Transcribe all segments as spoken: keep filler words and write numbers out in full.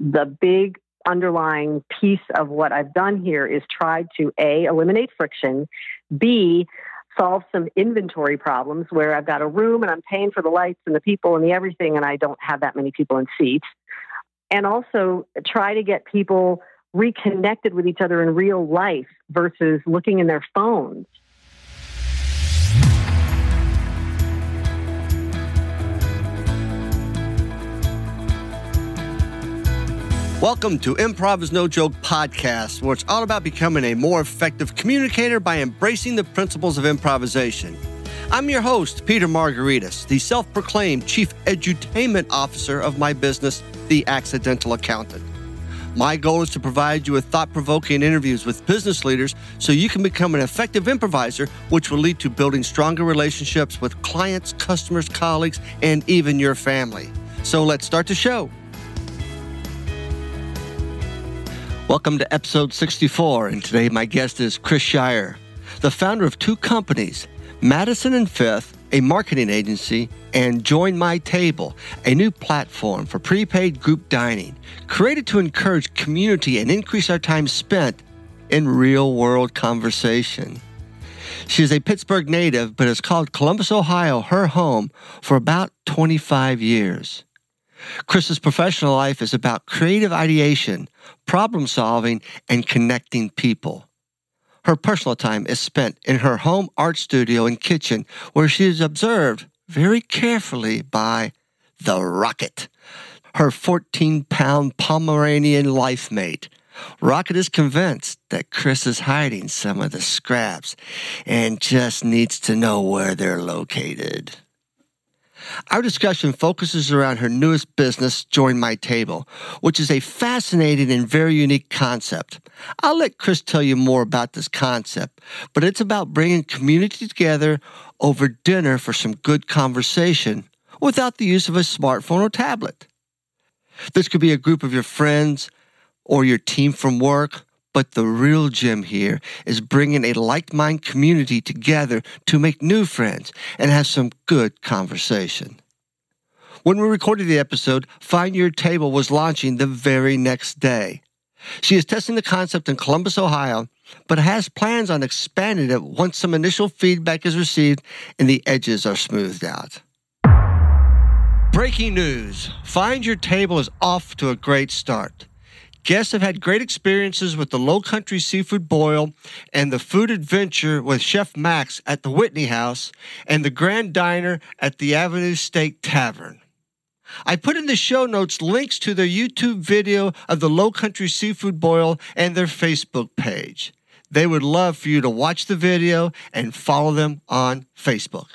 the big underlying piece of what I've done here is tried to A, eliminate friction, B, solve some inventory problems where I've got a room and I'm paying for the lights and the people and the everything and I don't have that many people in seats. And also try to get people reconnected with each other in real life versus looking in their phones. Welcome to Improv is No Joke podcast, where it's all about becoming a more effective communicator by embracing the principles of improvisation. I'm your host, Peter Margaritis, the self-proclaimed chief edutainment officer of my business, The Accidental Accountant. My goal is to provide you with thought-provoking interviews with business leaders so you can become an effective improviser, which will lead to building stronger relationships with clients, customers, colleagues, and even your family. So let's start the show. Welcome to episode sixty-four, and today my guest is Chris Shire, the founder of two companies, Madison and Fifth, a marketing agency, and Join My Table, a new platform for prepaid group dining, created to encourage community and increase our time spent in real-world conversation. She is a Pittsburgh native, but has called Columbus, Ohio, her home for about twenty-five years. Chris's professional life is about creative ideation, problem solving, and connecting people. Her personal time is spent in her home art studio and kitchen, where she is observed very carefully by the Rocket, her fourteen-pound Pomeranian life mate. Rocket is convinced that Chris is hiding some of the scraps and just needs to know where they're located. Our discussion focuses around her newest business, Join My Table, which is a fascinating and very unique concept. I'll let Chris tell you more about this concept, but it's about bringing community together over dinner for some good conversation without the use of a smartphone or tablet. This could be a group of your friends or your team from work, but the real gem here is bringing a like-minded community together to make new friends and have some good conversation. When we recorded the episode, Find Your Table was launching the very next day. She is testing the concept in Columbus, Ohio, but has plans on expanding it once some initial feedback is received and the edges are smoothed out. Breaking news. Find Your Table is off to a great start. Guests have had great experiences with the Lowcountry Seafood Boil and the Food Adventure with Chef Max at the Whitney House and the Grand Diner at the Avenue Steak Tavern. I put in the show notes links to their YouTube video of the Lowcountry Seafood Boil and their Facebook page. They would love for you to watch the video and follow them on Facebook.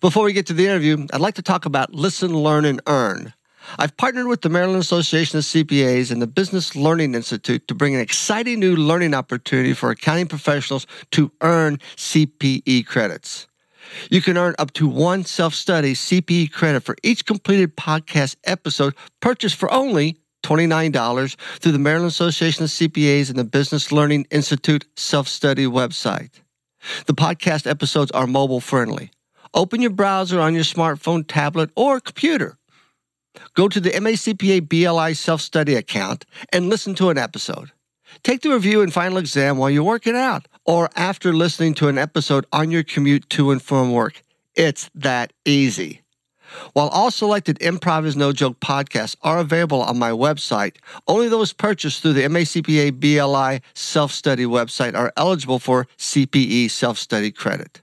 Before we get to the interview, I'd like to talk about Listen, Learn, and Earn. I've partnered with the Maryland Association of C P As and the Business Learning Institute to bring an exciting new learning opportunity for accounting professionals to earn C P E credits. You can earn up to one self-study C P E credit for each completed podcast episode purchased for only twenty-nine dollars through the Maryland Association of C P As and the Business Learning Institute self-study website. The podcast episodes are mobile-friendly. Open your browser on your smartphone, tablet, or computer. Go to the M A C P A B L I self-study account and listen to an episode. Take the review and final exam while you're working out or after listening to an episode on your commute to and from work. It's that easy. While all selected Improv is No Joke podcasts are available on my website, only those purchased through the M A C P A B L I self-study website are eligible for C P E self-study credit.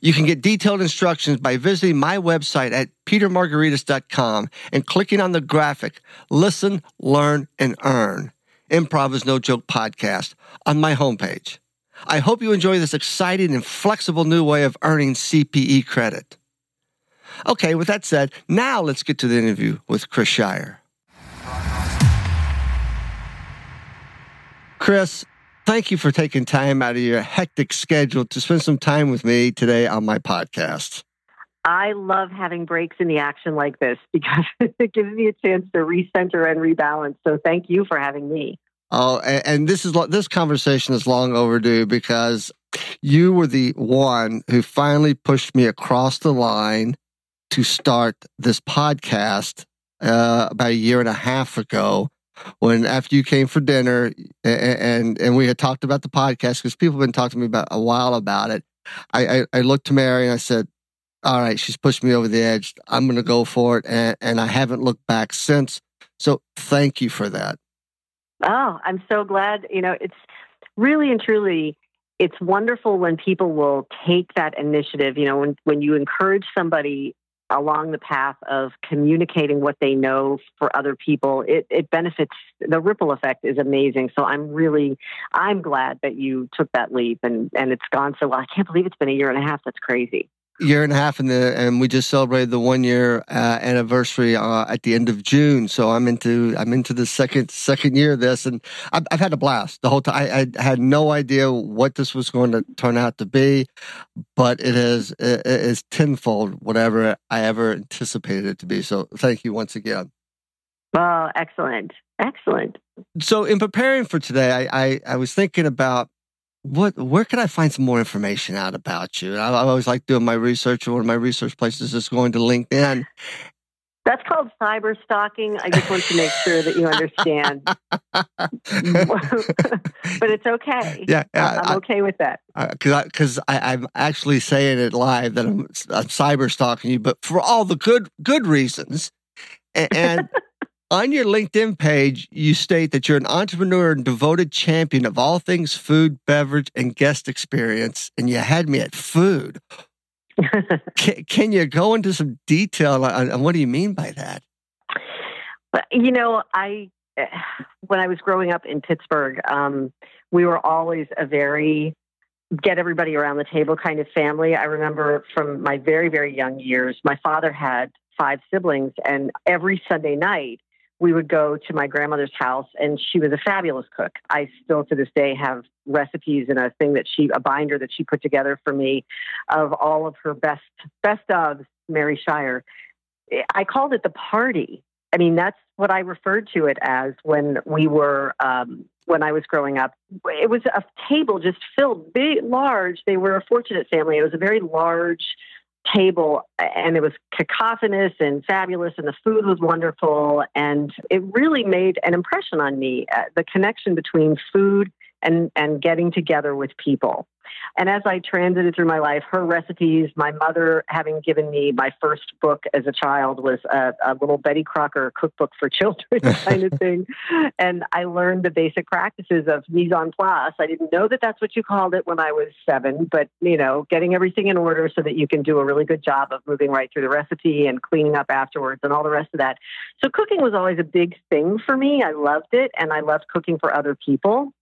You can get detailed instructions by visiting my website at peter margaritis dot com and clicking on the graphic, Listen, Learn, and Earn, Improv is No Joke podcast, on my homepage. I hope you enjoy this exciting and flexible new way of earning C P E credit. Okay, with that said, now let's get to the interview with Chris Shire. Chris, thank you for taking time out of your hectic schedule to spend some time with me today on my podcast. I love having breaks in the action like this because it gives me a chance to recenter and rebalance. So thank you for having me. Oh, and, and this is this conversation is long overdue because you were the one who finally pushed me across the line to start this podcast uh, about a year and a half ago when after you came for dinner and and, and we had talked about the podcast because people have been talking to me about a while about it. I, I, I looked to Mary and I said, all right, she's pushed me over the edge. I'm going to go for it. And, and I haven't looked back since. So thank you for that. Oh, I'm so glad. You know, it's really and truly, it's wonderful when people will take that initiative. You know, when, when you encourage somebody along the path of communicating what they know for other people, it, it benefits. The ripple effect is amazing. So I'm really, I'm glad that you took that leap and, and it's gone so well. I can't believe it's been a year and a half. That's crazy. Year and a half, and the and we just celebrated the one year uh, anniversary uh, at the end of June. So I'm into I'm into the second second year of this, and I've, I've had a blast the whole time. I, I had no idea what this was going to turn out to be, but it is it is tenfold whatever I ever anticipated it to be. So thank you once again. Well, excellent, excellent. So in preparing for today, I I, I was thinking about. What? Where can I find some more information out about you? I, I always like doing my research. One of my research places is going to LinkedIn. That's called cyber stalking. I just want to make sure that you understand. But it's okay. Yeah, I, I'm okay I, with that. Because I'm actually saying it live that I'm, I'm cyber stalking you, but for all the good good reasons. And. and On your LinkedIn page, you state that you're an entrepreneur and devoted champion of all things food, beverage, and guest experience, and you had me at food. can, can you go into some detail on, on what do you mean by that? You know, I when I was growing up in Pittsburgh, um, we were always a very get everybody around the table kind of family. I remember from my very, very young years, my father had five siblings, and every Sunday night, we would go to my grandmother's house, and she was a fabulous cook. I still, to this day, have recipes in a thing that she, a binder that she put together for me, of all of her best best of Mary Shire. I called it the party. I mean, that's what I referred to it as when we were um, when I was growing up. It was a table just filled big, large. They were a fortunate family. It was a very large table, and it was cacophonous and fabulous, and the food was wonderful, and it really made an impression on me, uh, the connection between food and and getting together with people. And as I transited through my life, her recipes, my mother having given me my first book as a child was a, a little Betty Crocker cookbook for children kind of thing. And I learned the basic practices of mise en place. I didn't know that that's what you called it when I was seven, but, you know, getting everything in order so that you can do a really good job of moving right through the recipe and cleaning up afterwards and all the rest of that. So cooking was always a big thing for me. I loved it, and I loved cooking for other people.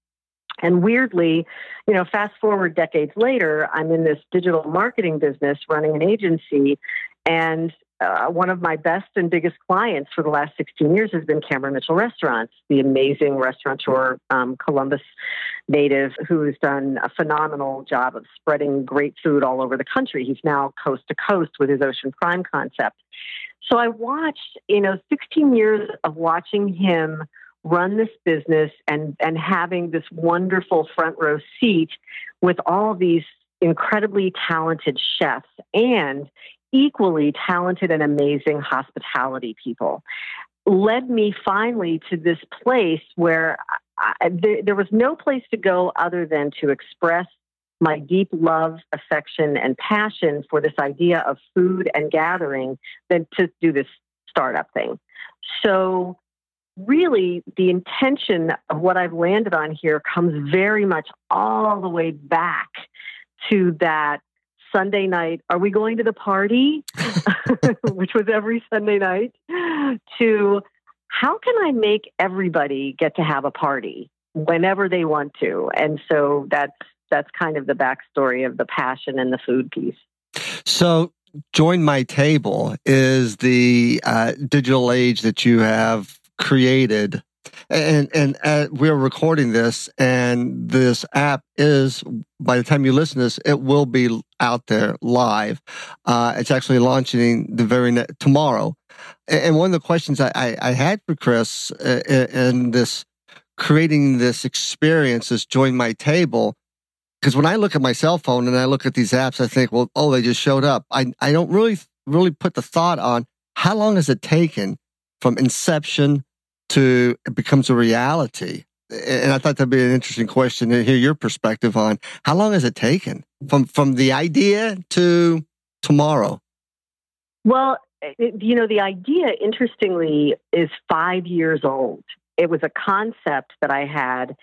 And weirdly, you know, fast forward decades later, I'm in this digital marketing business running an agency. And uh, one of my best and biggest clients for the last sixteen years has been Cameron Mitchell Restaurants, the amazing restaurateur, um, Columbus native, who's done a phenomenal job of spreading great food all over the country. He's now coast to coast with his Ocean Prime concept. So I watched, you know, sixteen years of watching him run this business and, and having this wonderful front row seat with all these incredibly talented chefs and equally talented and amazing hospitality people, led me finally to this place where I, there, there was no place to go other than to express my deep love, affection, and passion for this idea of food and gathering than to do this startup thing. So really, the intention of what I've landed on here comes very much all the way back to that Sunday night. Are we going to the party? Which was every Sunday night. To how can I make everybody get to have a party whenever they want to? And so that's that's kind of the backstory of the passion and the food piece. So Join My Table is the uh, digital age that you have created, and and uh, we're recording this, and this app is, by the time you listen to this, it will be out there live. Uh, it's actually launching the very ne- tomorrow. And one of the questions I, I, I had for Chris uh, in this creating this experience is Join My Table, because when I look at my cell phone and I look at these apps, I think, well, oh, they just showed up. I I don't really really put the thought on how long has it taken from inception to it becomes a reality? And I thought that'd be an interesting question to hear your perspective on. How long has it taken from, from the idea to tomorrow? Well, you know, the idea, interestingly, is five years old. It was a concept that I had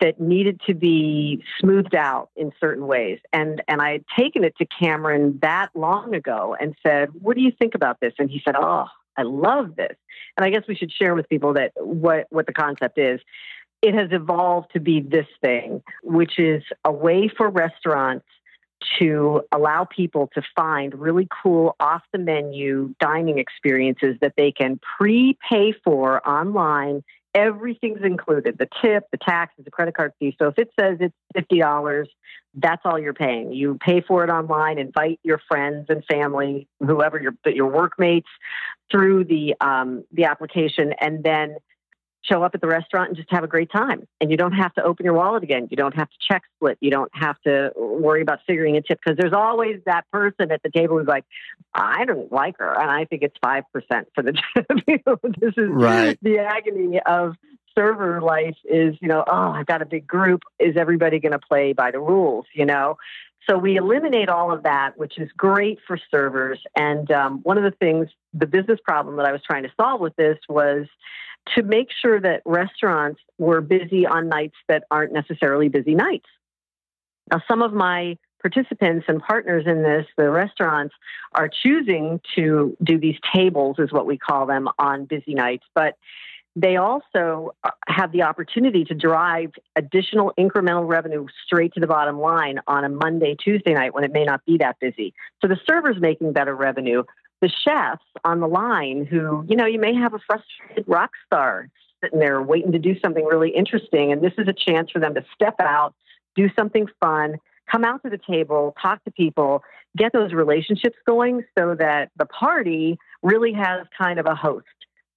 that needed to be smoothed out in certain ways. And and I had taken it to Cameron that long ago and said, what do you think about this? And he said, oh, I love this. And I guess we should share with people that what, what the concept is. It has evolved to be this thing, which is a way for restaurants to allow people to find really cool off-the-menu dining experiences that they can pre-pay for online. Everything's included, the tip, the taxes, the credit card fee. So if it says it's fifty dollars, that's all you're paying. You pay for it online, invite your friends and family, whoever your your workmates, through the um, the application, and then show up at the restaurant and just have a great time. And you don't have to open your wallet again. You don't have to check split. You don't have to worry about figuring a tip, because there's always that person at the table who's like, I don't like her, and I think it's five percent for the tip. This is right. The agony of server life is, you know, oh, I've got a big group. Is everybody going to play by the rules, you know? So we eliminate all of that, which is great for servers. And um, one of the things, the business problem that I was trying to solve with this was to make sure that restaurants were busy on nights that aren't necessarily busy nights. Now, some of my participants and partners in this, the restaurants, are choosing to do these tables, is what we call them, on busy nights. But they also have the opportunity to drive additional incremental revenue straight to the bottom line on a Monday, Tuesday night when it may not be that busy. So the server's making better revenue. The chefs on the line who, you know, you may have a frustrated rock star sitting there waiting to do something really interesting. And this is a chance for them to step out, do something fun, come out to the table, talk to people, get those relationships going so that the party really has kind of a host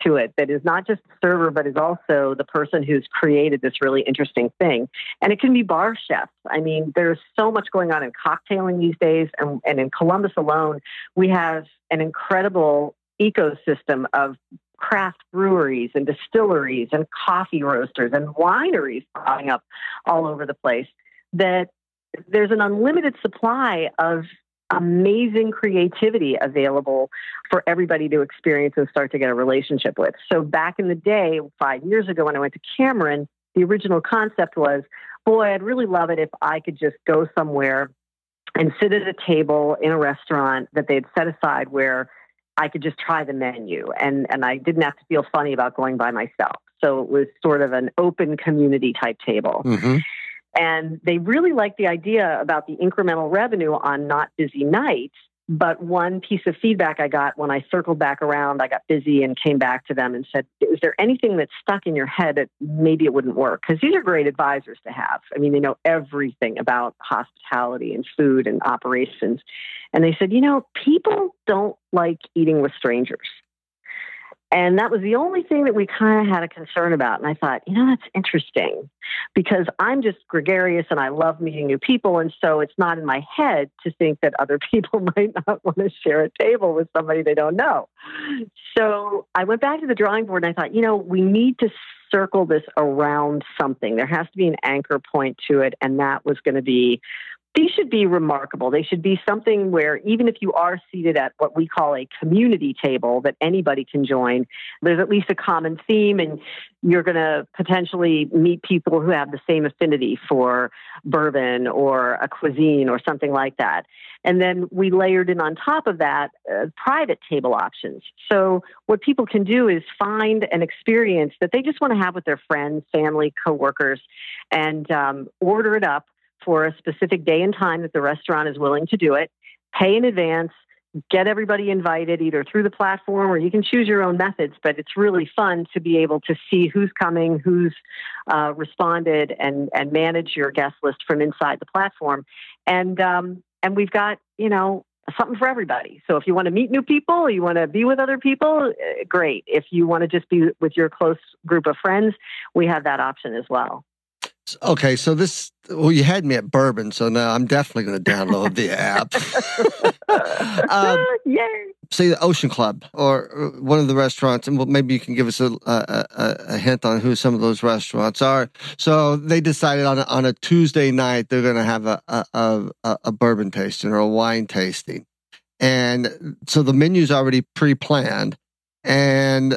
to it that is not just the server, but is also the person who's created this really interesting thing. And it can be bar chefs. I mean, there's so much going on in cocktailing these days. And, and in Columbus alone, we have an incredible ecosystem of craft breweries and distilleries and coffee roasters and wineries popping up all over the place, that there's an unlimited supply of amazing creativity available for everybody to experience and start to get a relationship with. So back in the day, five years ago when I went to Cameron, the original concept was, boy, I'd really love it if I could just go somewhere and sit at a table in a restaurant that they'd set aside where I could just try the menu. And, and I didn't have to feel funny about going by myself. So it was sort of an open community type table. Mm-hmm. And they really like the idea about the incremental revenue on not busy nights. But one piece of feedback I got when I circled back around, I got busy and came back to them and said, is there anything that's stuck in your head that maybe it wouldn't work? Because these are great advisors to have. I mean, they know everything about hospitality and food and operations. And they said, you know, people don't like eating with strangers. And that was the only thing that we kind of had a concern about. And I thought, you know, that's interesting, because I'm just gregarious and I love meeting new people. And so it's not in my head to think that other people might not want to share a table with somebody they don't know. So I went back to the drawing board and I thought, you know, we need to circle this around something. There has to be an anchor point to it. And that was going to be, these should be remarkable. They should be something where even if you are seated at what we call a community table that anybody can join, there's at least a common theme, and you're going to potentially meet people who have the same affinity for bourbon or a cuisine or something like that. And then we layered in on top of that uh, private table options. So what people can do is find an experience that they just want to have with their friends, family, coworkers, and um, order it up for a specific day and time that the restaurant is willing to do it, pay in advance, get everybody invited either through the platform, or you can choose your own methods. But it's really fun to be able to see who's coming, who's uh, responded, and and manage your guest list from inside the platform. And um, and we've got, you know, something for everybody. So if you want to meet new people, you want to be with other people, great. If you want to just be with your close group of friends, we have that option as well. Okay, so this, well, you had me at bourbon, so now I'm definitely going to download the app. um, yeah. Say the Ocean Club or one of the restaurants, and maybe you can give us a, a, a hint on who some of those restaurants are. So they decided on a, on a Tuesday night they're going to have a a, a a bourbon tasting or a wine tasting, and so the menu's already pre-planned. And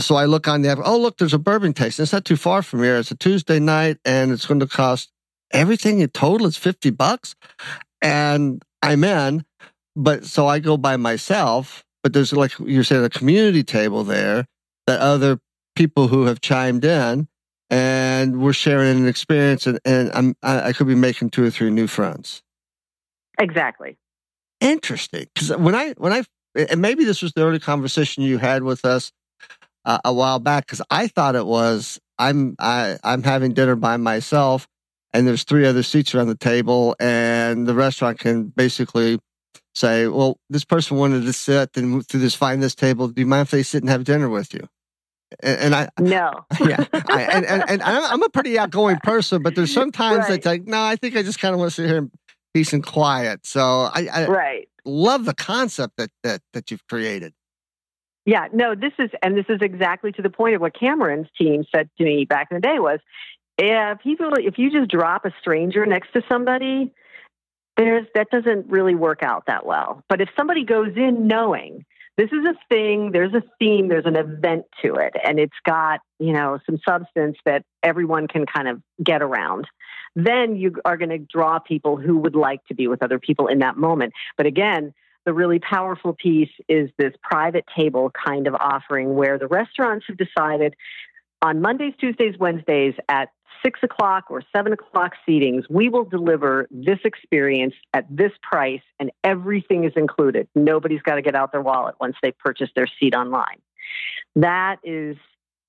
so I look on the app, oh, look, there's a bourbon tasting. It's not too far from here. It's a Tuesday night, and it's going to cost everything in total is fifty bucks. And I'm in, but so I go by myself. But there's, like you're saying, a community table there that other people who have chimed in, and we're sharing an experience, and, and I'm, I could be making two or three new friends. Exactly. Interesting. Because when I, when I, and maybe this was the early conversation you had with us uh, a while back, because I thought it was I'm I, I'm having dinner by myself, and there's three other seats around the table, and the restaurant can basically say, well, this person wanted to sit and move through this, find this table. Do you mind if they sit and have dinner with you? And, and I no, yeah, I, and, and and I'm a pretty outgoing person, but there's sometimes right. It's like, no, I think I just kind of want to sit here in peace and quiet. So I, I right. Love the concept that, that that you've created. Yeah, no, this is, and this is exactly to the point of what Cameron's team said to me back in the day was, if people, if you just drop a stranger next to somebody, there's that doesn't really work out that well. But if somebody goes in knowing this is a thing, there's a theme, there's an event to it, and it's got, you know, some substance that everyone can kind of get around, then you are going to draw people who would like to be with other people in that moment. But again, the really powerful piece is this private table kind of offering where the restaurants have decided on Mondays, Tuesdays, Wednesdays at six o'clock or seven o'clock seatings, we will deliver this experience at this price, and everything is included. Nobody's got to get out their wallet once they purchase their seat online. That is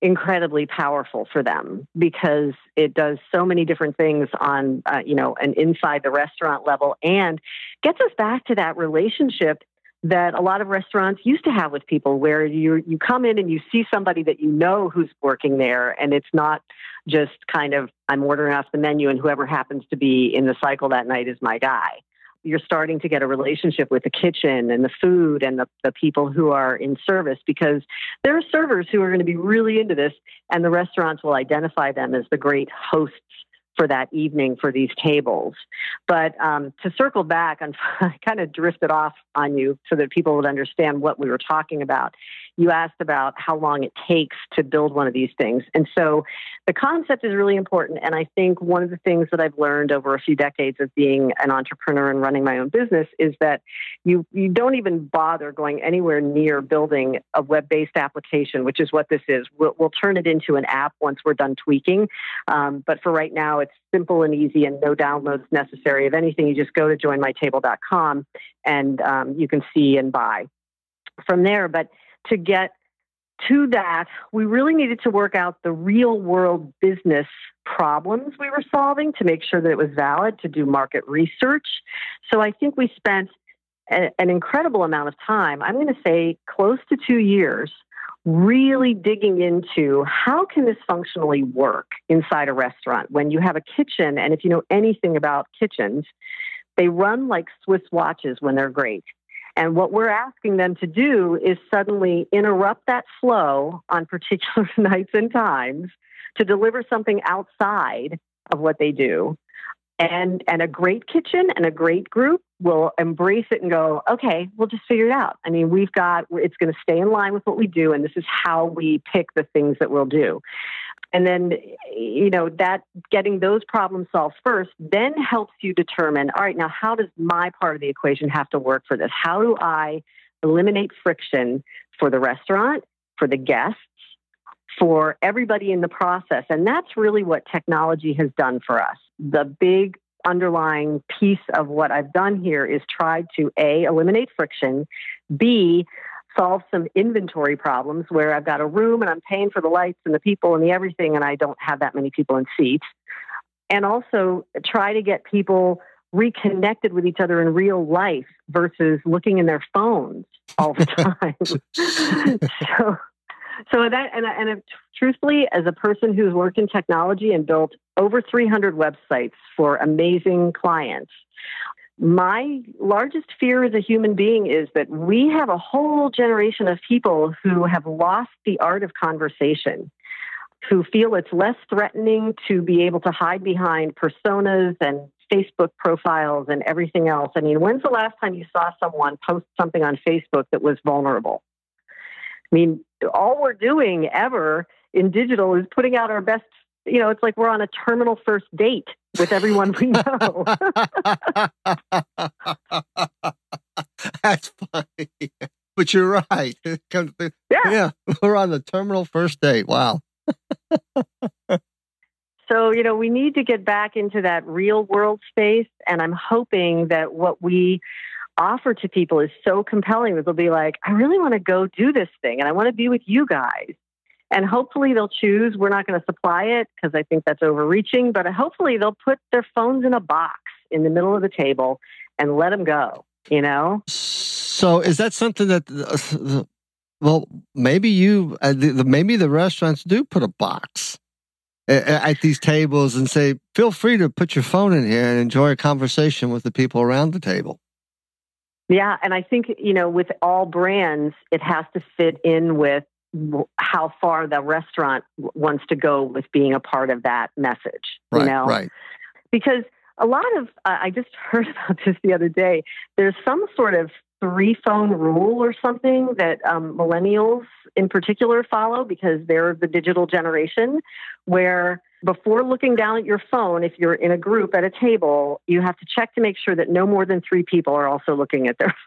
incredibly powerful for them because it does so many different things on, uh, you know, an inside the restaurant level, and gets us back to that relationship that a lot of restaurants used to have with people, where you you come in and you see somebody that you know who's working there, and it's not just kind of, I'm ordering off the menu and whoever happens to be in the cycle that night is my guy. You're starting to get a relationship with the kitchen and the food and the, the people who are in service, because there are servers who are going to be really into this, and the restaurants will identify them as the great hosts for that evening for these tables. But um, to circle back, I'm, I kind of drifted off on you so that people would understand what we were talking about. You asked about how long it takes to build one of these things. And so the concept is really important. And I think one of the things that I've learned over a few decades of being an entrepreneur and running my own business is that you, you don't even bother going anywhere near building a web-based application, which is what this is. We'll, we'll turn it into an app once we're done tweaking. Um, but for right now, it's simple and easy and no downloads necessary of anything. You just go to join my table dot com and um, you can see and buy from there. But to get to that, we really needed to work out the real world business problems we were solving to make sure that it was valid, to do market research. So I think we spent a, an incredible amount of time, I'm going to say close to two years, really digging into how can this functionally work inside a restaurant when you have a kitchen. And if you know anything about kitchens, they run like Swiss watches when they're great. And what we're asking them to do is suddenly interrupt that flow on particular nights and times to deliver something outside of what they do. And and a great kitchen and a great group will embrace it and go, okay, we'll just figure it out. I mean, we've got, it's going to stay in line with what we do, and this is how we pick the things that we'll do. And then, you know, that getting those problems solved first then helps you determine, all right, now how does my part of the equation have to work for this? How do I eliminate friction for the restaurant, for the guests, for everybody in the process? And that's really what technology has done for us. The big underlying piece of what I've done here is tried to, A, eliminate friction, B, solve some inventory problems where I've got a room and I'm paying for the lights and the people and the everything, and I don't have that many people in seats. And also try to get people reconnected with each other in real life versus looking in their phones all the time. so, So that, and, and if, truthfully, as a person who's worked in technology and built over three hundred websites for amazing clients, my largest fear as a human being is that we have a whole generation of people who have lost the art of conversation, who feel it's less threatening to be able to hide behind personas and Facebook profiles and everything else. I mean, when's the last time you saw someone post something on Facebook that was vulnerable? I mean, all we're doing ever in digital is putting out our best, you know, it's like we're on a terminal first date with everyone we know. That's funny. But you're right. Yeah. Yeah. We're on the terminal first date. Wow. So, you know, we need to get back into that real world space. And I'm hoping that what we offer to people is so compelling that they'll be like, I really want to go do this thing and I want to be with you guys. And hopefully they'll choose. We're not going to supply it because I think that's overreaching, but hopefully they'll put their phones in a box in the middle of the table and let them go, you know? So is that something that, well, maybe you, maybe the restaurants do put a box at these tables and say, feel free to put your phone in here and enjoy a conversation with the people around the table. Yeah. And I think, you know, with all brands, it has to fit in with how far the restaurant wants to go with being a part of that message, right, you know? Right. Because a lot of, uh, I just heard about this the other day, there's some sort of three phone rule or something that um, millennials in particular follow because they're the digital generation where before looking down at your phone, if you're in a group at a table, you have to check to make sure that no more than three people are also looking at their phone.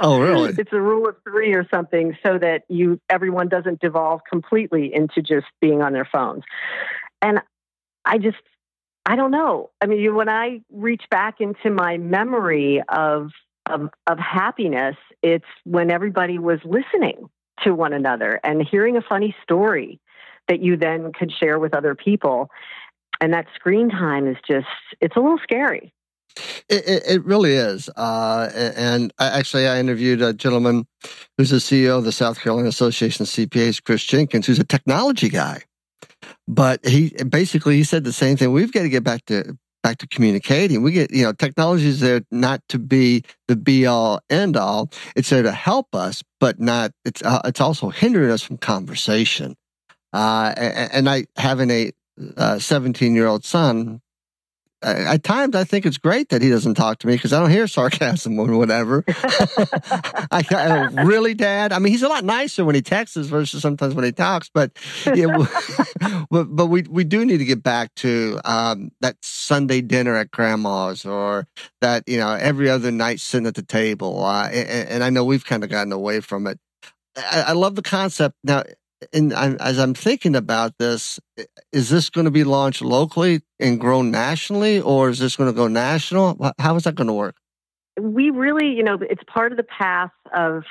Oh, really? It's a rule of three or something so that you everyone doesn't devolve completely into just being on their phones. And I just, I don't know. I mean, when I reach back into my memory of Of, of happiness, it's when everybody was listening to one another and hearing a funny story that you then could share with other people. And that screen time is just, it's a little scary. It, it, it really is. Uh, and I, actually, I interviewed a gentleman who's the C E O of the South Carolina Association of C P As, Chris Jenkins, who's a technology guy. But he basically he said the same thing. We've got to get back to back to communicating. We get, you know, technology is there not to be the be all end all. It's there to help us, but not, it's, uh, it's also hindering us from conversation. Uh, and, and I, having a uh, seventeen year old son, I, at times I think it's great that he doesn't talk to me because I don't hear sarcasm or whatever. I, I really, Dad? I mean, he's a lot nicer when he texts versus sometimes when he talks, but yeah, but, but we, we do need to get back to um, that Sunday dinner at grandma's or that, you know, every other night sitting at the table. Uh, and, and I know we've kind of gotten away from it. I, I love the concept. Now, and I'm, as I'm thinking about this, is this going to be launched locally and grown nationally, or is this going to go national? How is that going to work? We really, you know, it's part of the path of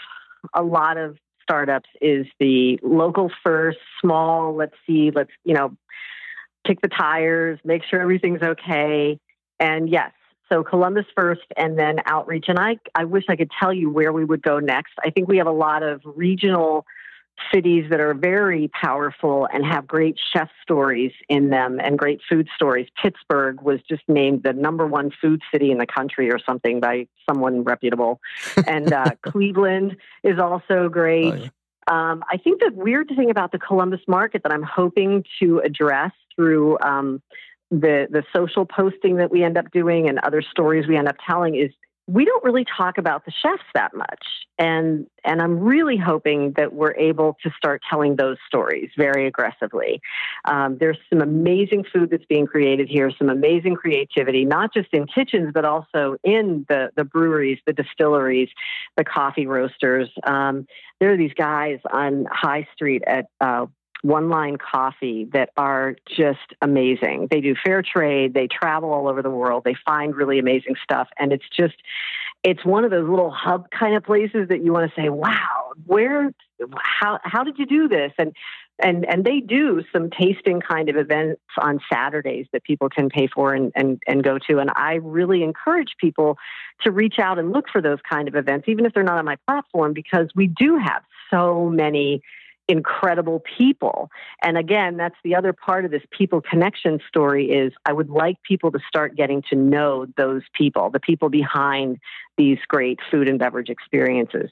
a lot of startups is the local first, small, let's see, let's, you know, kick the tires, make sure everything's okay. And yes, so Columbus first and then outreach. And I, I wish I could tell you where we would go next. I think we have a lot of regional cities that are very powerful and have great chef stories in them and great food stories. Pittsburgh was just named the number one food city in the country or something by someone reputable. And uh, Cleveland is also great. Oh, yeah. um, I think the weird thing about the Columbus market that I'm hoping to address through um, the, the social posting that we end up doing and other stories we end up telling is we don't really talk about the chefs that much. And and I'm really hoping that we're able to start telling those stories very aggressively. Um, there's some amazing food that's being created here, some amazing creativity, not just in kitchens, but also in the, the breweries, the distilleries, the coffee roasters. Um, there are these guys on High Street at uh, One Line Coffee that are just amazing. They do fair trade. They travel all over the world. They find really amazing stuff. And it's just, it's one of those little hub kind of places that you want to say, wow, where, how, how did you do this? And, and, and they do some tasting kind of events on Saturdays that people can pay for and, and, and go to. And I really encourage people to reach out and look for those kind of events, even if they're not on my platform, because we do have so many incredible people. And again, that's the other part of this people connection story is I would like people to start getting to know those people, the people behind these great food and beverage experiences.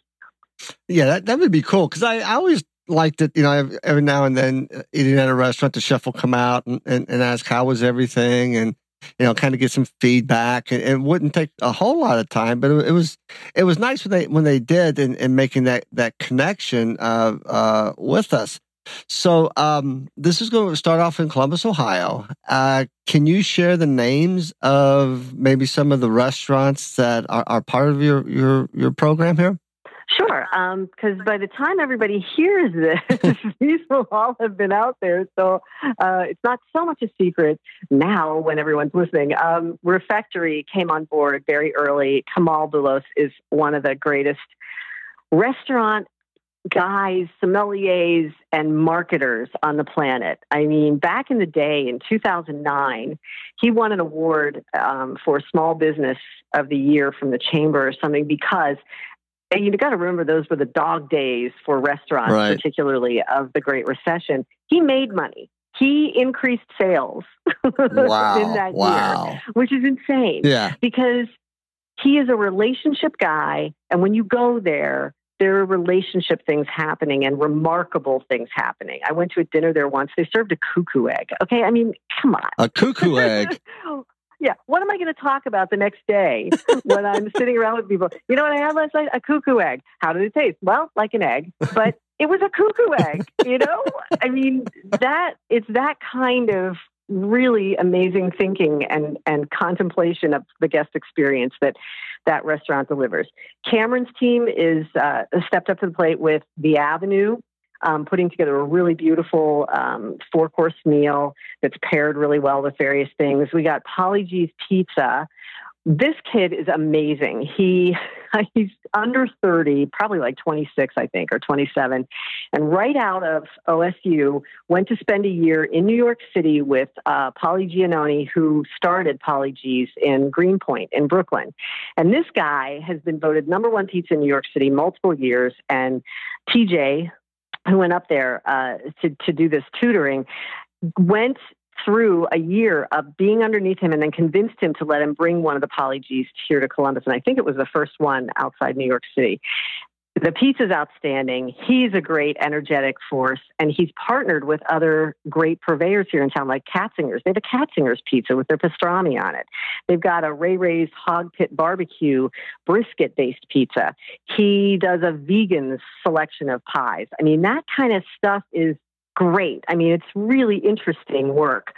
Yeah, that, that would be cool. Because I, I always liked it, you know, every now and then eating at a restaurant, the chef will come out and, and, and ask, how was everything? And, you know, kind of get some feedback. And it wouldn't take a whole lot of time, but it, it was it was nice when they when they did in, in making that, that connection uh, uh, with us. So um, this is going to start off in Columbus, Ohio. Uh, can you share the names of maybe some of the restaurants that are, are part of your, your, your program here? Sure, because um, by the time everybody hears this, these will all have been out there. So uh, it's not so much a secret now when everyone's listening. Um, Refectory came on board very early. Kamal Bulos is one of the greatest restaurant guys, sommeliers, and marketers on the planet. I mean, back in the day, in two thousand nine, he won an award um, for Small Business of the Year from the Chamber or something because... And you've got to remember those were the dog days for restaurants, right, particularly of the Great Recession. He made money. He increased sales wow. in that wow. year, which is insane. Yeah. Because he is a relationship guy. And when you go there, there are relationship things happening and remarkable things happening. I went to a dinner there once. They served a cuckoo egg. Okay, I mean, come on. A cuckoo egg. Yeah. What am I going to talk about the next day when I'm sitting around with people? You know what I had last night? A cuckoo egg. How did it taste? Well, like an egg, but it was a cuckoo egg, you know? I mean, that it's that kind of really amazing thinking and, and contemplation of the guest experience that that restaurant delivers. Cameron's team is uh, stepped up to the plate with the Avenue, Um, putting together a really beautiful um, four-course meal that's paired really well with various things. We got Polly G's pizza. This kid is amazing. He he's under thirty, probably like twenty-six, I think, or twenty-seven, and right out of O S U went to spend a year in New York City with uh, Polly Giannone, who started Polly G's in Greenpoint in Brooklyn. And this guy has been voted number one pizza in New York City multiple years. And T J, who went up there uh, to, to do this tutoring, went through a year of being underneath him and then convinced him to let him bring one of the Polly G's here to Columbus. And I think it was the first one outside New York City. The pizza's outstanding. He's a great energetic force, and he's partnered with other great purveyors here in town, like Catsinger's. They have a Catsinger's pizza with their pastrami on it. They've got a Ray Ray's Hog Pit barbecue brisket-based pizza. He does a vegan selection of pies. I mean, that kind of stuff is great. I mean, it's really interesting work.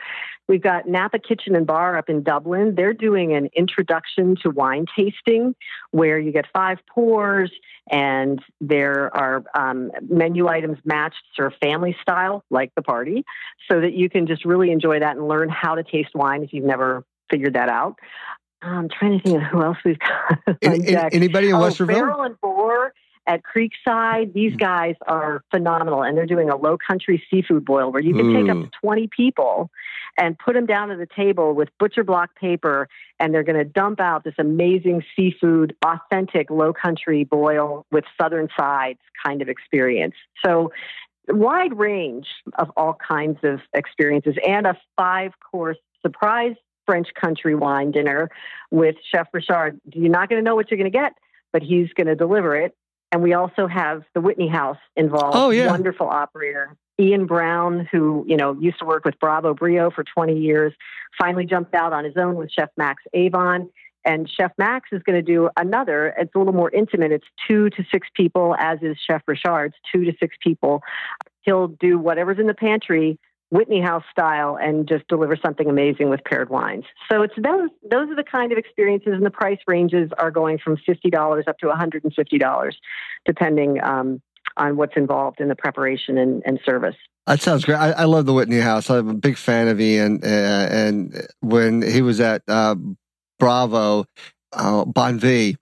We've got Napa Kitchen and Bar up in Dublin. They're doing an introduction to wine tasting where you get five pours and there are um, menu items matched sort of family style, like the party, so that you can just really enjoy that and learn how to taste wine if you've never figured that out. I'm trying to think of who else we've got. Any, any, anybody in oh, Westerville? Barrel and Boar at Creekside. These guys are phenomenal, and they're doing a Lowcountry Seafood Boil where you can mm. take up to twenty people and put them down at the table with butcher block paper, and they're going to dump out this amazing seafood, authentic Lowcountry boil with southern sides kind of experience. So wide range of all kinds of experiences, and a five-course surprise French country wine dinner with Chef Richard. You're not going to know what you're going to get, but he's going to deliver it. And we also have the Whitney House involved. Oh, yeah. Wonderful operator. Ian Brown, who, you know, used to work with Bravo Brio for twenty years, finally jumped out on his own with Chef Max Avon. And Chef Max is going to do another. It's a little more intimate. It's two to six people, as is Chef Richard's, two to six people. He'll do whatever's in the pantry, Whitney House style, and just deliver something amazing with paired wines. So it's those those are the kind of experiences, and the price ranges are going from fifty dollars up to one hundred fifty dollars, depending um, on what's involved in the preparation and, and service. That sounds great. I, I love the Whitney House. I'm a big fan of Ian, uh, and when he was at uh, Bravo, uh, Bon Vie,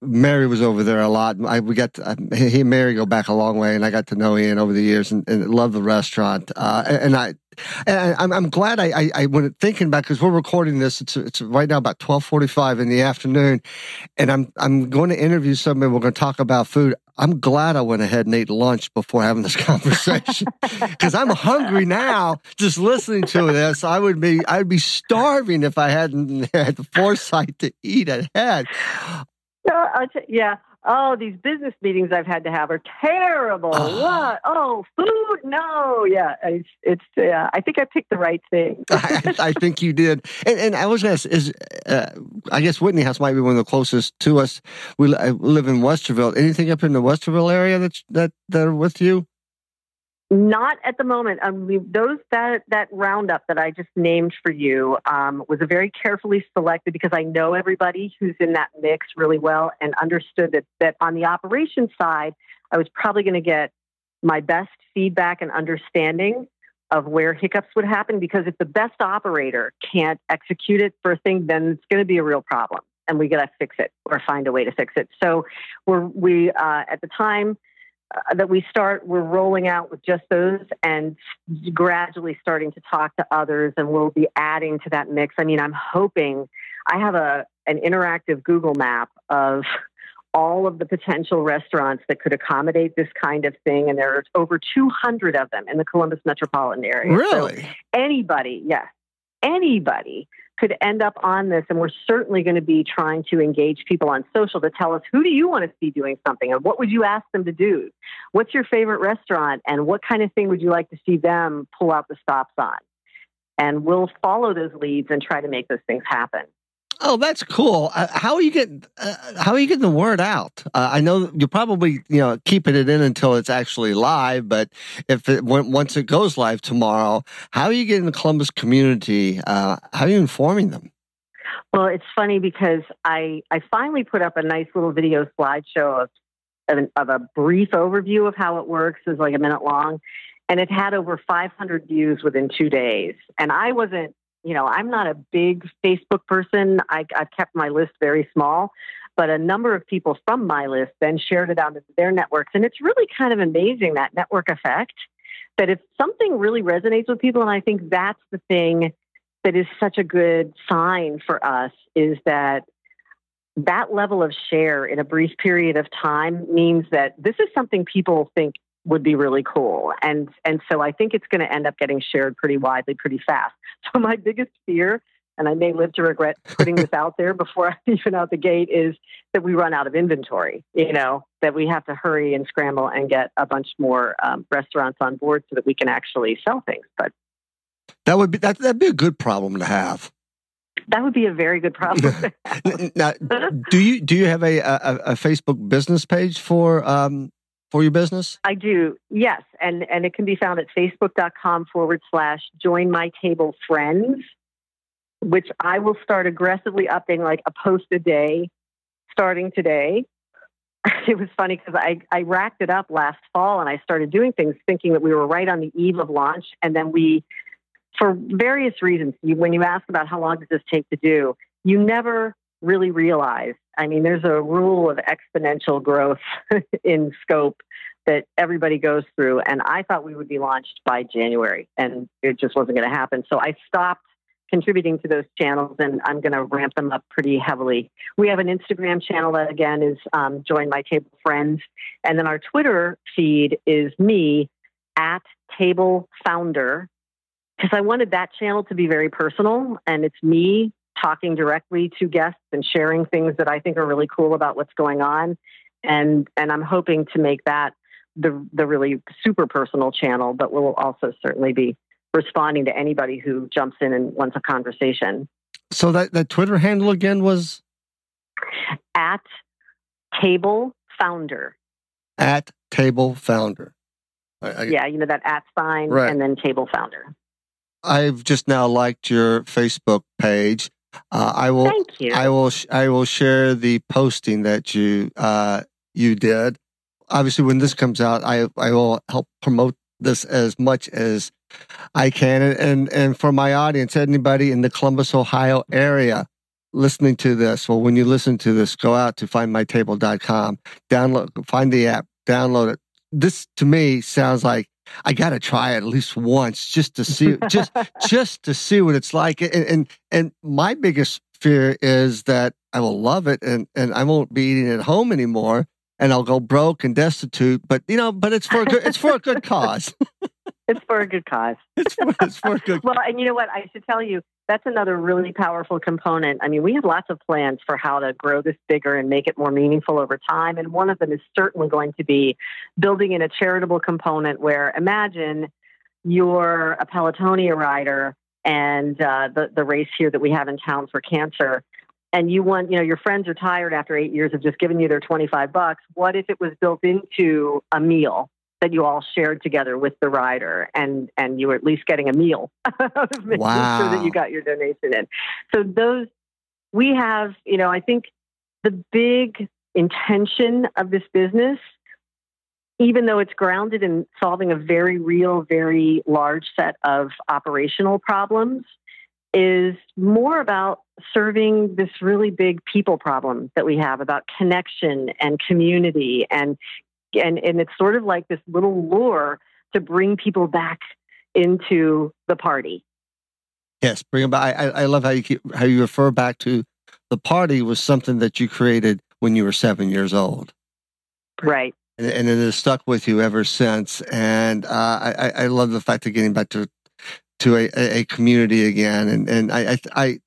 Mary was over there a lot. I, we got to, I, he and Mary go back a long way, and I got to know Ian over the years, and, and love the restaurant. Uh, and, and I, and I'm, I'm glad I, I, I went thinking back, because we're recording this. It's it's right now about twelve forty-five in the afternoon, and I'm I'm going to interview somebody. We're going to talk about food. I'm glad I went ahead and ate lunch before having this conversation because I'm hungry now just listening to this. I would be I would be starving if I hadn't had the foresight to eat ahead. No, t- yeah. Oh, these business meetings I've had to have are terrible. Uh, what? Oh, food? No. Yeah. It's, it's uh, I think I picked the right thing. I, I think you did. And, and I was going to ask, uh, I guess Whitney House might be one of the closest to us. We I live in Westerville. Anything up in the Westerville area that, that, that are with you? Not at the moment. Um, we, those that that roundup that I just named for you um, was a very carefully selected because I know everybody who's in that mix really well and understood that that on the operations side, I was probably going to get my best feedback and understanding of where hiccups would happen because if the best operator can't execute it for a thing, then it's going to be a real problem and we got to fix it or find a way to fix it. So we're, we uh, at the time. Uh, that we start, we're rolling out with just those and gradually starting to talk to others and we'll be adding to that mix. I mean, I'm hoping I have a an interactive Google map of all of the potential restaurants that could accommodate this kind of thing. And there's over two hundred of them in the Columbus metropolitan area. Really? So anybody, yes, anybody could end up on this. And we're certainly going to be trying to engage people on social to tell us, who do you want to see doing something? And what would you ask them to do? What's your favorite restaurant? And what kind of thing would you like to see them pull out the stops on? And we'll follow those leads and try to make those things happen. Oh, that's cool. Uh, how are you getting, uh, how are you getting the word out? Uh, I know you're probably, you know, keeping it in until it's actually live, but if it went, once it goes live tomorrow, how are you getting the Columbus community? Uh, how are you informing them? Well, it's funny because I, I finally put up a nice little video slideshow of, of, an, of a brief overview of how it works. It was like a minute long and it had over five hundred views within two days. And I wasn't, You know, I'm not a big Facebook person. I, I've kept my list very small, but a number of people from my list then shared it out to their networks. And it's really kind of amazing, that network effect, that if something really resonates with people, and I think that's the thing that is such a good sign for us, is that that level of share in a brief period of time means that this is something people think would be really cool. And and so I think it's going to end up getting shared pretty widely, pretty fast. So my biggest fear, and I may live to regret putting this out there before I'm even out the gate, is that we run out of inventory, you know, that we have to hurry and scramble and get a bunch more um, restaurants on board so that we can actually sell things. But that would be, that, that'd be a good problem to have. That would be a very good problem. Now, do you, do you have a, a, a Facebook business page for, um, for your business? I do, yes. And and it can be found at facebook.com forward slash join my table friends, which I will start aggressively upping like a post a day starting today. It was funny because I, I racked it up last fall and I started doing things thinking that we were right on the eve of launch. And then we, for various reasons, you, when you ask about how long does this take to do, you never really realize. I mean, there's a rule of exponential growth in scope that everybody goes through. And I thought we would be launched by January and it just wasn't going to happen. So I stopped contributing to those channels and I'm going to ramp them up pretty heavily. We have an Instagram channel that again is um, Join My Table Friends. And then our Twitter feed is me at Table Founder, because I wanted that channel to be very personal and it's me talking directly to guests and sharing things that I think are really cool about what's going on. And and I'm hoping to make that the the really super personal channel, but we'll also certainly be responding to anybody who jumps in and wants a conversation. So that, that Twitter handle again was? At Table Founder. At Table Founder. I, I, yeah, you know, that at sign, right. And then Table Founder. I've just now liked your Facebook page. Uh, I will. Thank you. I will. Sh- I will share the posting that you uh, you did. Obviously, when this comes out, I I will help promote this as much as I can, and and, and for my audience, anybody in the Columbus, Ohio area listening to this. Well, when you listen to this, go out to find my table dot com, download, find the app, download it. This to me sounds like I got to try it at least once just to see, just just to see what it's like. And, and and my biggest fear is that I will love it and and I won't be eating at home anymore. and I'll go broke and destitute. But you know, but it's for a good, it's for a good cause. It's for a good cause. It's for, it's for a good. Well, and you know what? I should tell you, that's another really powerful component. I mean, we have lots of plans for how to grow this bigger and make it more meaningful over time. And one of them is certainly going to be building in a charitable component where, imagine you're a Pelotonia rider and uh, the, the race here that we have in town for cancer. And you want, you know, your friends are tired after eight years of just giving you their twenty-five bucks. What if it was built into a meal that you all shared together with the rider, and, and you were at least getting a meal out of making sure that you got your donation in? So those, we have, you know, I think the big intention of this business, even though it's grounded in solving a very real, very large set of operational problems, is more about serving this really big people problem that we have about connection and community. And And and it's sort of like this little lure to bring people back into the party. Yes, bring them back. I, I love how you keep, how you refer back to the party was something that you created when you were seven years old, right? And, and it has stuck with you ever since. And uh, I I love the fact of getting back to to a, a community again. And and I I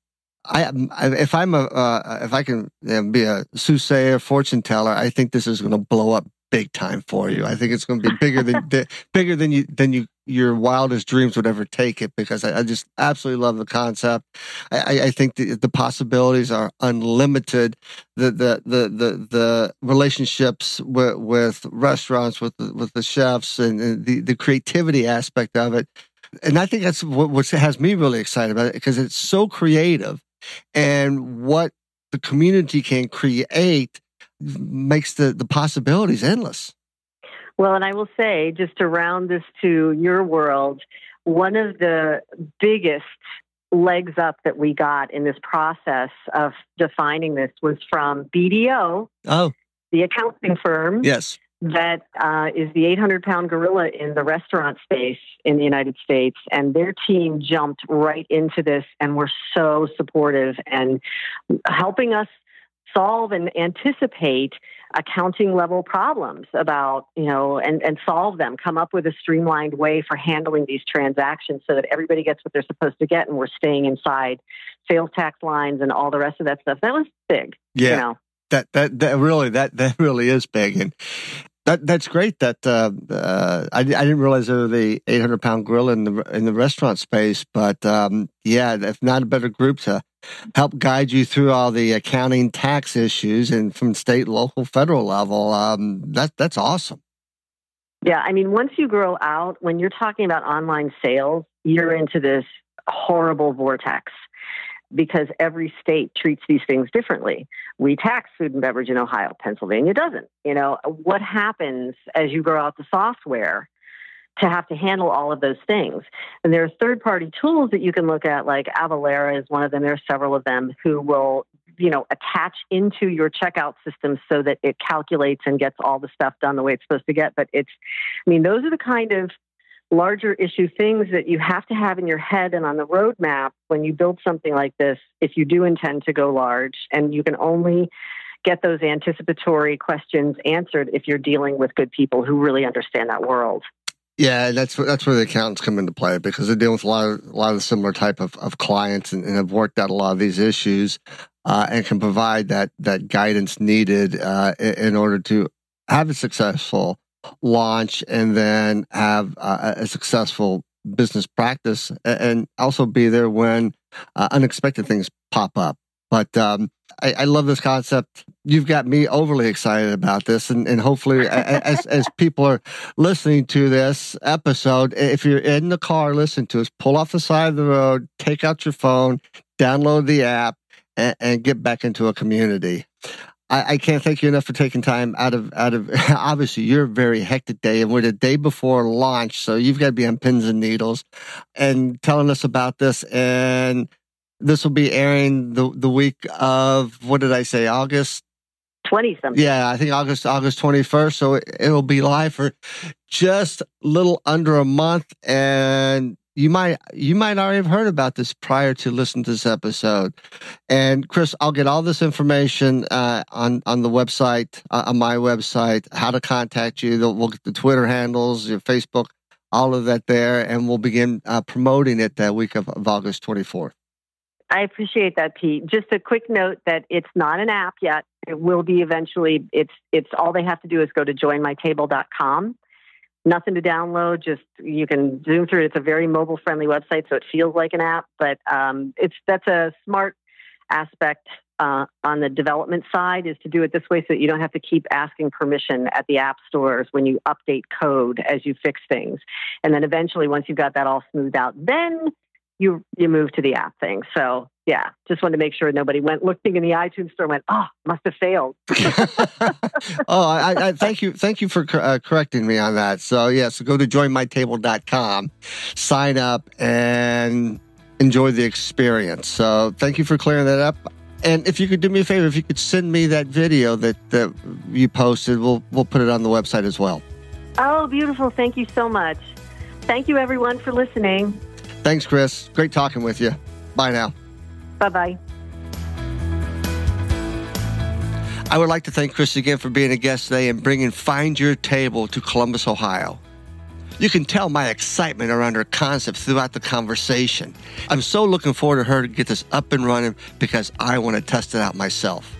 I, I if I'm a uh, if I can be a soothsayer, fortune teller, I think this is going to blow up big time for you. I think it's going to be bigger than the, bigger than you than you your wildest dreams would ever take it, because I, I just absolutely love the concept. I, I think the, the possibilities are unlimited. The the the the, the relationships with, with restaurants, with the, with the chefs, and the the creativity aspect of it. And I think that's what, what has me really excited about it, because it's so creative, and what the community can create makes the, the possibilities endless. Well, and I will say, just to round this to your world, one of the biggest legs up that we got in this process of defining this was from B D O, oh, the accounting firm, yes, that uh, is the eight hundred pound gorilla in the restaurant space in the United States. And their team jumped right into this and were so supportive and helping us solve and anticipate accounting level problems about, you know, and, and solve them, come up with a streamlined way for handling these transactions so that everybody gets what they're supposed to get and we're staying inside sales tax lines and all the rest of that stuff. That was big. Yeah. You know? That, that, that really, that, that really is big. And that, that's great that, uh, uh, I, I didn't realize there were the eight hundred pound gorilla in the, in the restaurant space, but, um, yeah, if not a better group to help guide you through all the accounting tax issues and from state, local, federal level. Um, that that's awesome. Yeah. I mean, once you grow out, when you're talking about online sales, you're into this horrible vortex because every state treats these things differently. We tax food and beverage in Ohio, Pennsylvania doesn't. You know, what happens as you grow out the software to have to handle all of those things? And there are third-party tools that you can look at, like Avalara is one of them. There are several of them who will, you know, attach into your checkout system so that it calculates and gets all the stuff done the way it's supposed to get. But it's, I mean, those are the kind of larger issue things that you have to have in your head and on the roadmap when you build something like this, if you do intend to go large. And you can only get those anticipatory questions answered if you're dealing with good people who really understand that world. Yeah, that's that's where the accountants come into play, because they're dealing with a lot of a lot of similar type of, of clients and, and have worked out a lot of these issues uh, and can provide that that guidance needed uh, in, in order to have a successful launch and then have uh, a successful business practice, and also be there when uh, unexpected things pop up. But um, I, I love this concept. You've got me overly excited about this, and, and hopefully, as, as people are listening to this episode, if you're in the car, listen to us. Pull off the side of the road, take out your phone, download the app, and, and get back into a community. I, I can't thank you enough for taking time out of out of obviously your very hectic day, and we're the day before launch, so you've got to be on pins and needles, and telling us about this. And this will be airing the, the week of, what did I say, August? twentieth. Yeah, I think August August twenty-first. So it, it'll be live for just a little under a month. And You might you might already have heard about this prior to listening to this episode. And Chris, I'll get all this information uh, on on the website, uh, on my website, how to contact you. We'll get the Twitter handles, your Facebook, all of that there, and we'll begin uh, promoting it that week of, of August twenty-fourth. I appreciate that, Pete. Just a quick note that it's not an app yet. It will be eventually. It's it's all they have to do is go to join my table dot com. Nothing to download. Just you can zoom through. It's a very mobile-friendly website, so it feels like an app. But um, it's that's a smart aspect uh, on the development side is to do it this way so that you don't have to keep asking permission at the app stores when you update code as you fix things. And then eventually, once you've got that all smoothed out, then you you move to the app thing. So yeah, just wanted to make sure nobody went looking in the iTunes store and went, oh, must have failed. oh, I, I thank you. Thank you for uh, correcting me on that. So yeah, so go to join my table dot com, sign up and enjoy the experience. So thank you for clearing that up. And if you could do me a favor, if you could send me that video that, that you posted, we'll we'll put it on the website as well. Oh, beautiful. Thank you so much. Thank you, everyone, for listening. Thanks, Chris. Great talking with you. Bye now. Bye-bye. I would like to thank Chris again for being a guest today and bringing Find Your Table to Columbus, Ohio. You can tell my excitement around her concept throughout the conversation. I'm so looking forward to her to get this up and running because I want to test it out myself.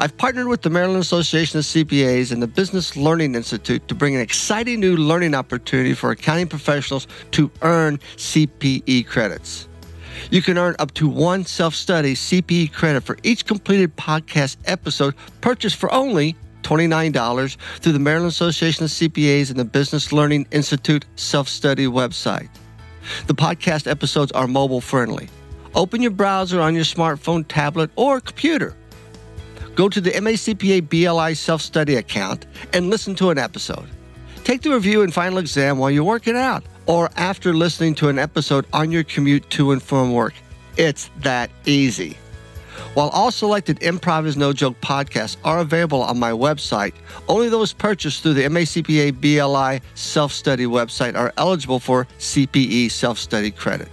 I've partnered with the Maryland Association of C P As and the Business Learning Institute to bring an exciting new learning opportunity for accounting professionals to earn C P E credits. You can earn up to one self-study C P E credit for each completed podcast episode purchased for only twenty-nine dollars through the Maryland Association of C P As and the Business Learning Institute self-study website. The podcast episodes are mobile-friendly. Open your browser on your smartphone, tablet, or computer. Go to the M A C P A B L I self-study account and listen to an episode. Take the review and final exam while you're working out or after listening to an episode on your commute to and from work. It's that easy. While all selected Improv is No Joke podcasts are available on my website, only those purchased through the M A C P A B L I self-study website are eligible for C P E self-study credit.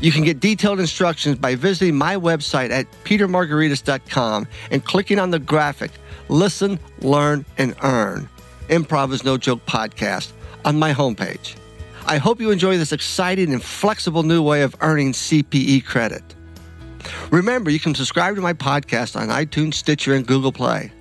You can get detailed instructions by visiting my website at peter margaritis dot com and clicking on the graphic, Listen, Learn, and Earn, Improv is No Joke podcast, on my homepage. I hope you enjoy this exciting and flexible new way of earning C P E credit. Remember, you can subscribe to my podcast on iTunes, Stitcher, and Google Play.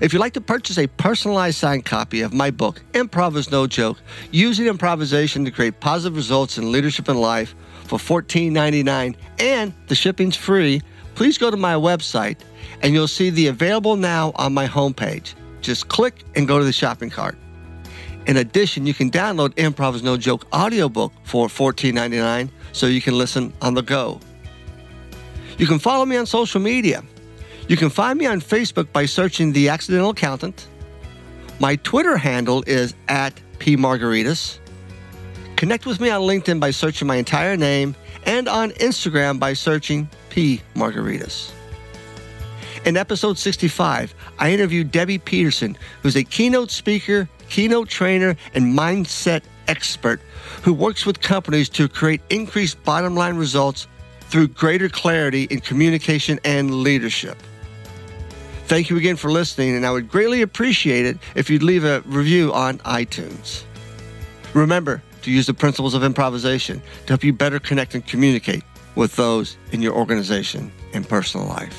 If you'd like to purchase a personalized signed copy of my book, Improv is No Joke, Using Improvisation to Create Positive Results in Leadership and Life, for fourteen ninety-nine dollars and the shipping's free, please go to my website and you'll see the available now on my homepage. Just click and go to the shopping cart. In addition, you can download Improv is No Joke audiobook for fourteen ninety-nine dollars so you can listen on the go. You can follow me on social media. You can find me on Facebook by searching The Accidental Accountant. My Twitter handle is at pmargaritas. Connect with me on LinkedIn by searching my entire name and on Instagram by searching P. Margaritas. In episode sixty-five, I interviewed Debbie Peterson, who's a keynote speaker, keynote trainer, and mindset expert who works with companies to create increased bottom line results through greater clarity in communication and leadership. Thank you again for listening, and I would greatly appreciate it if you'd leave a review on iTunes. Remember to use the principles of improvisation to help you better connect and communicate with those in your organization and personal life.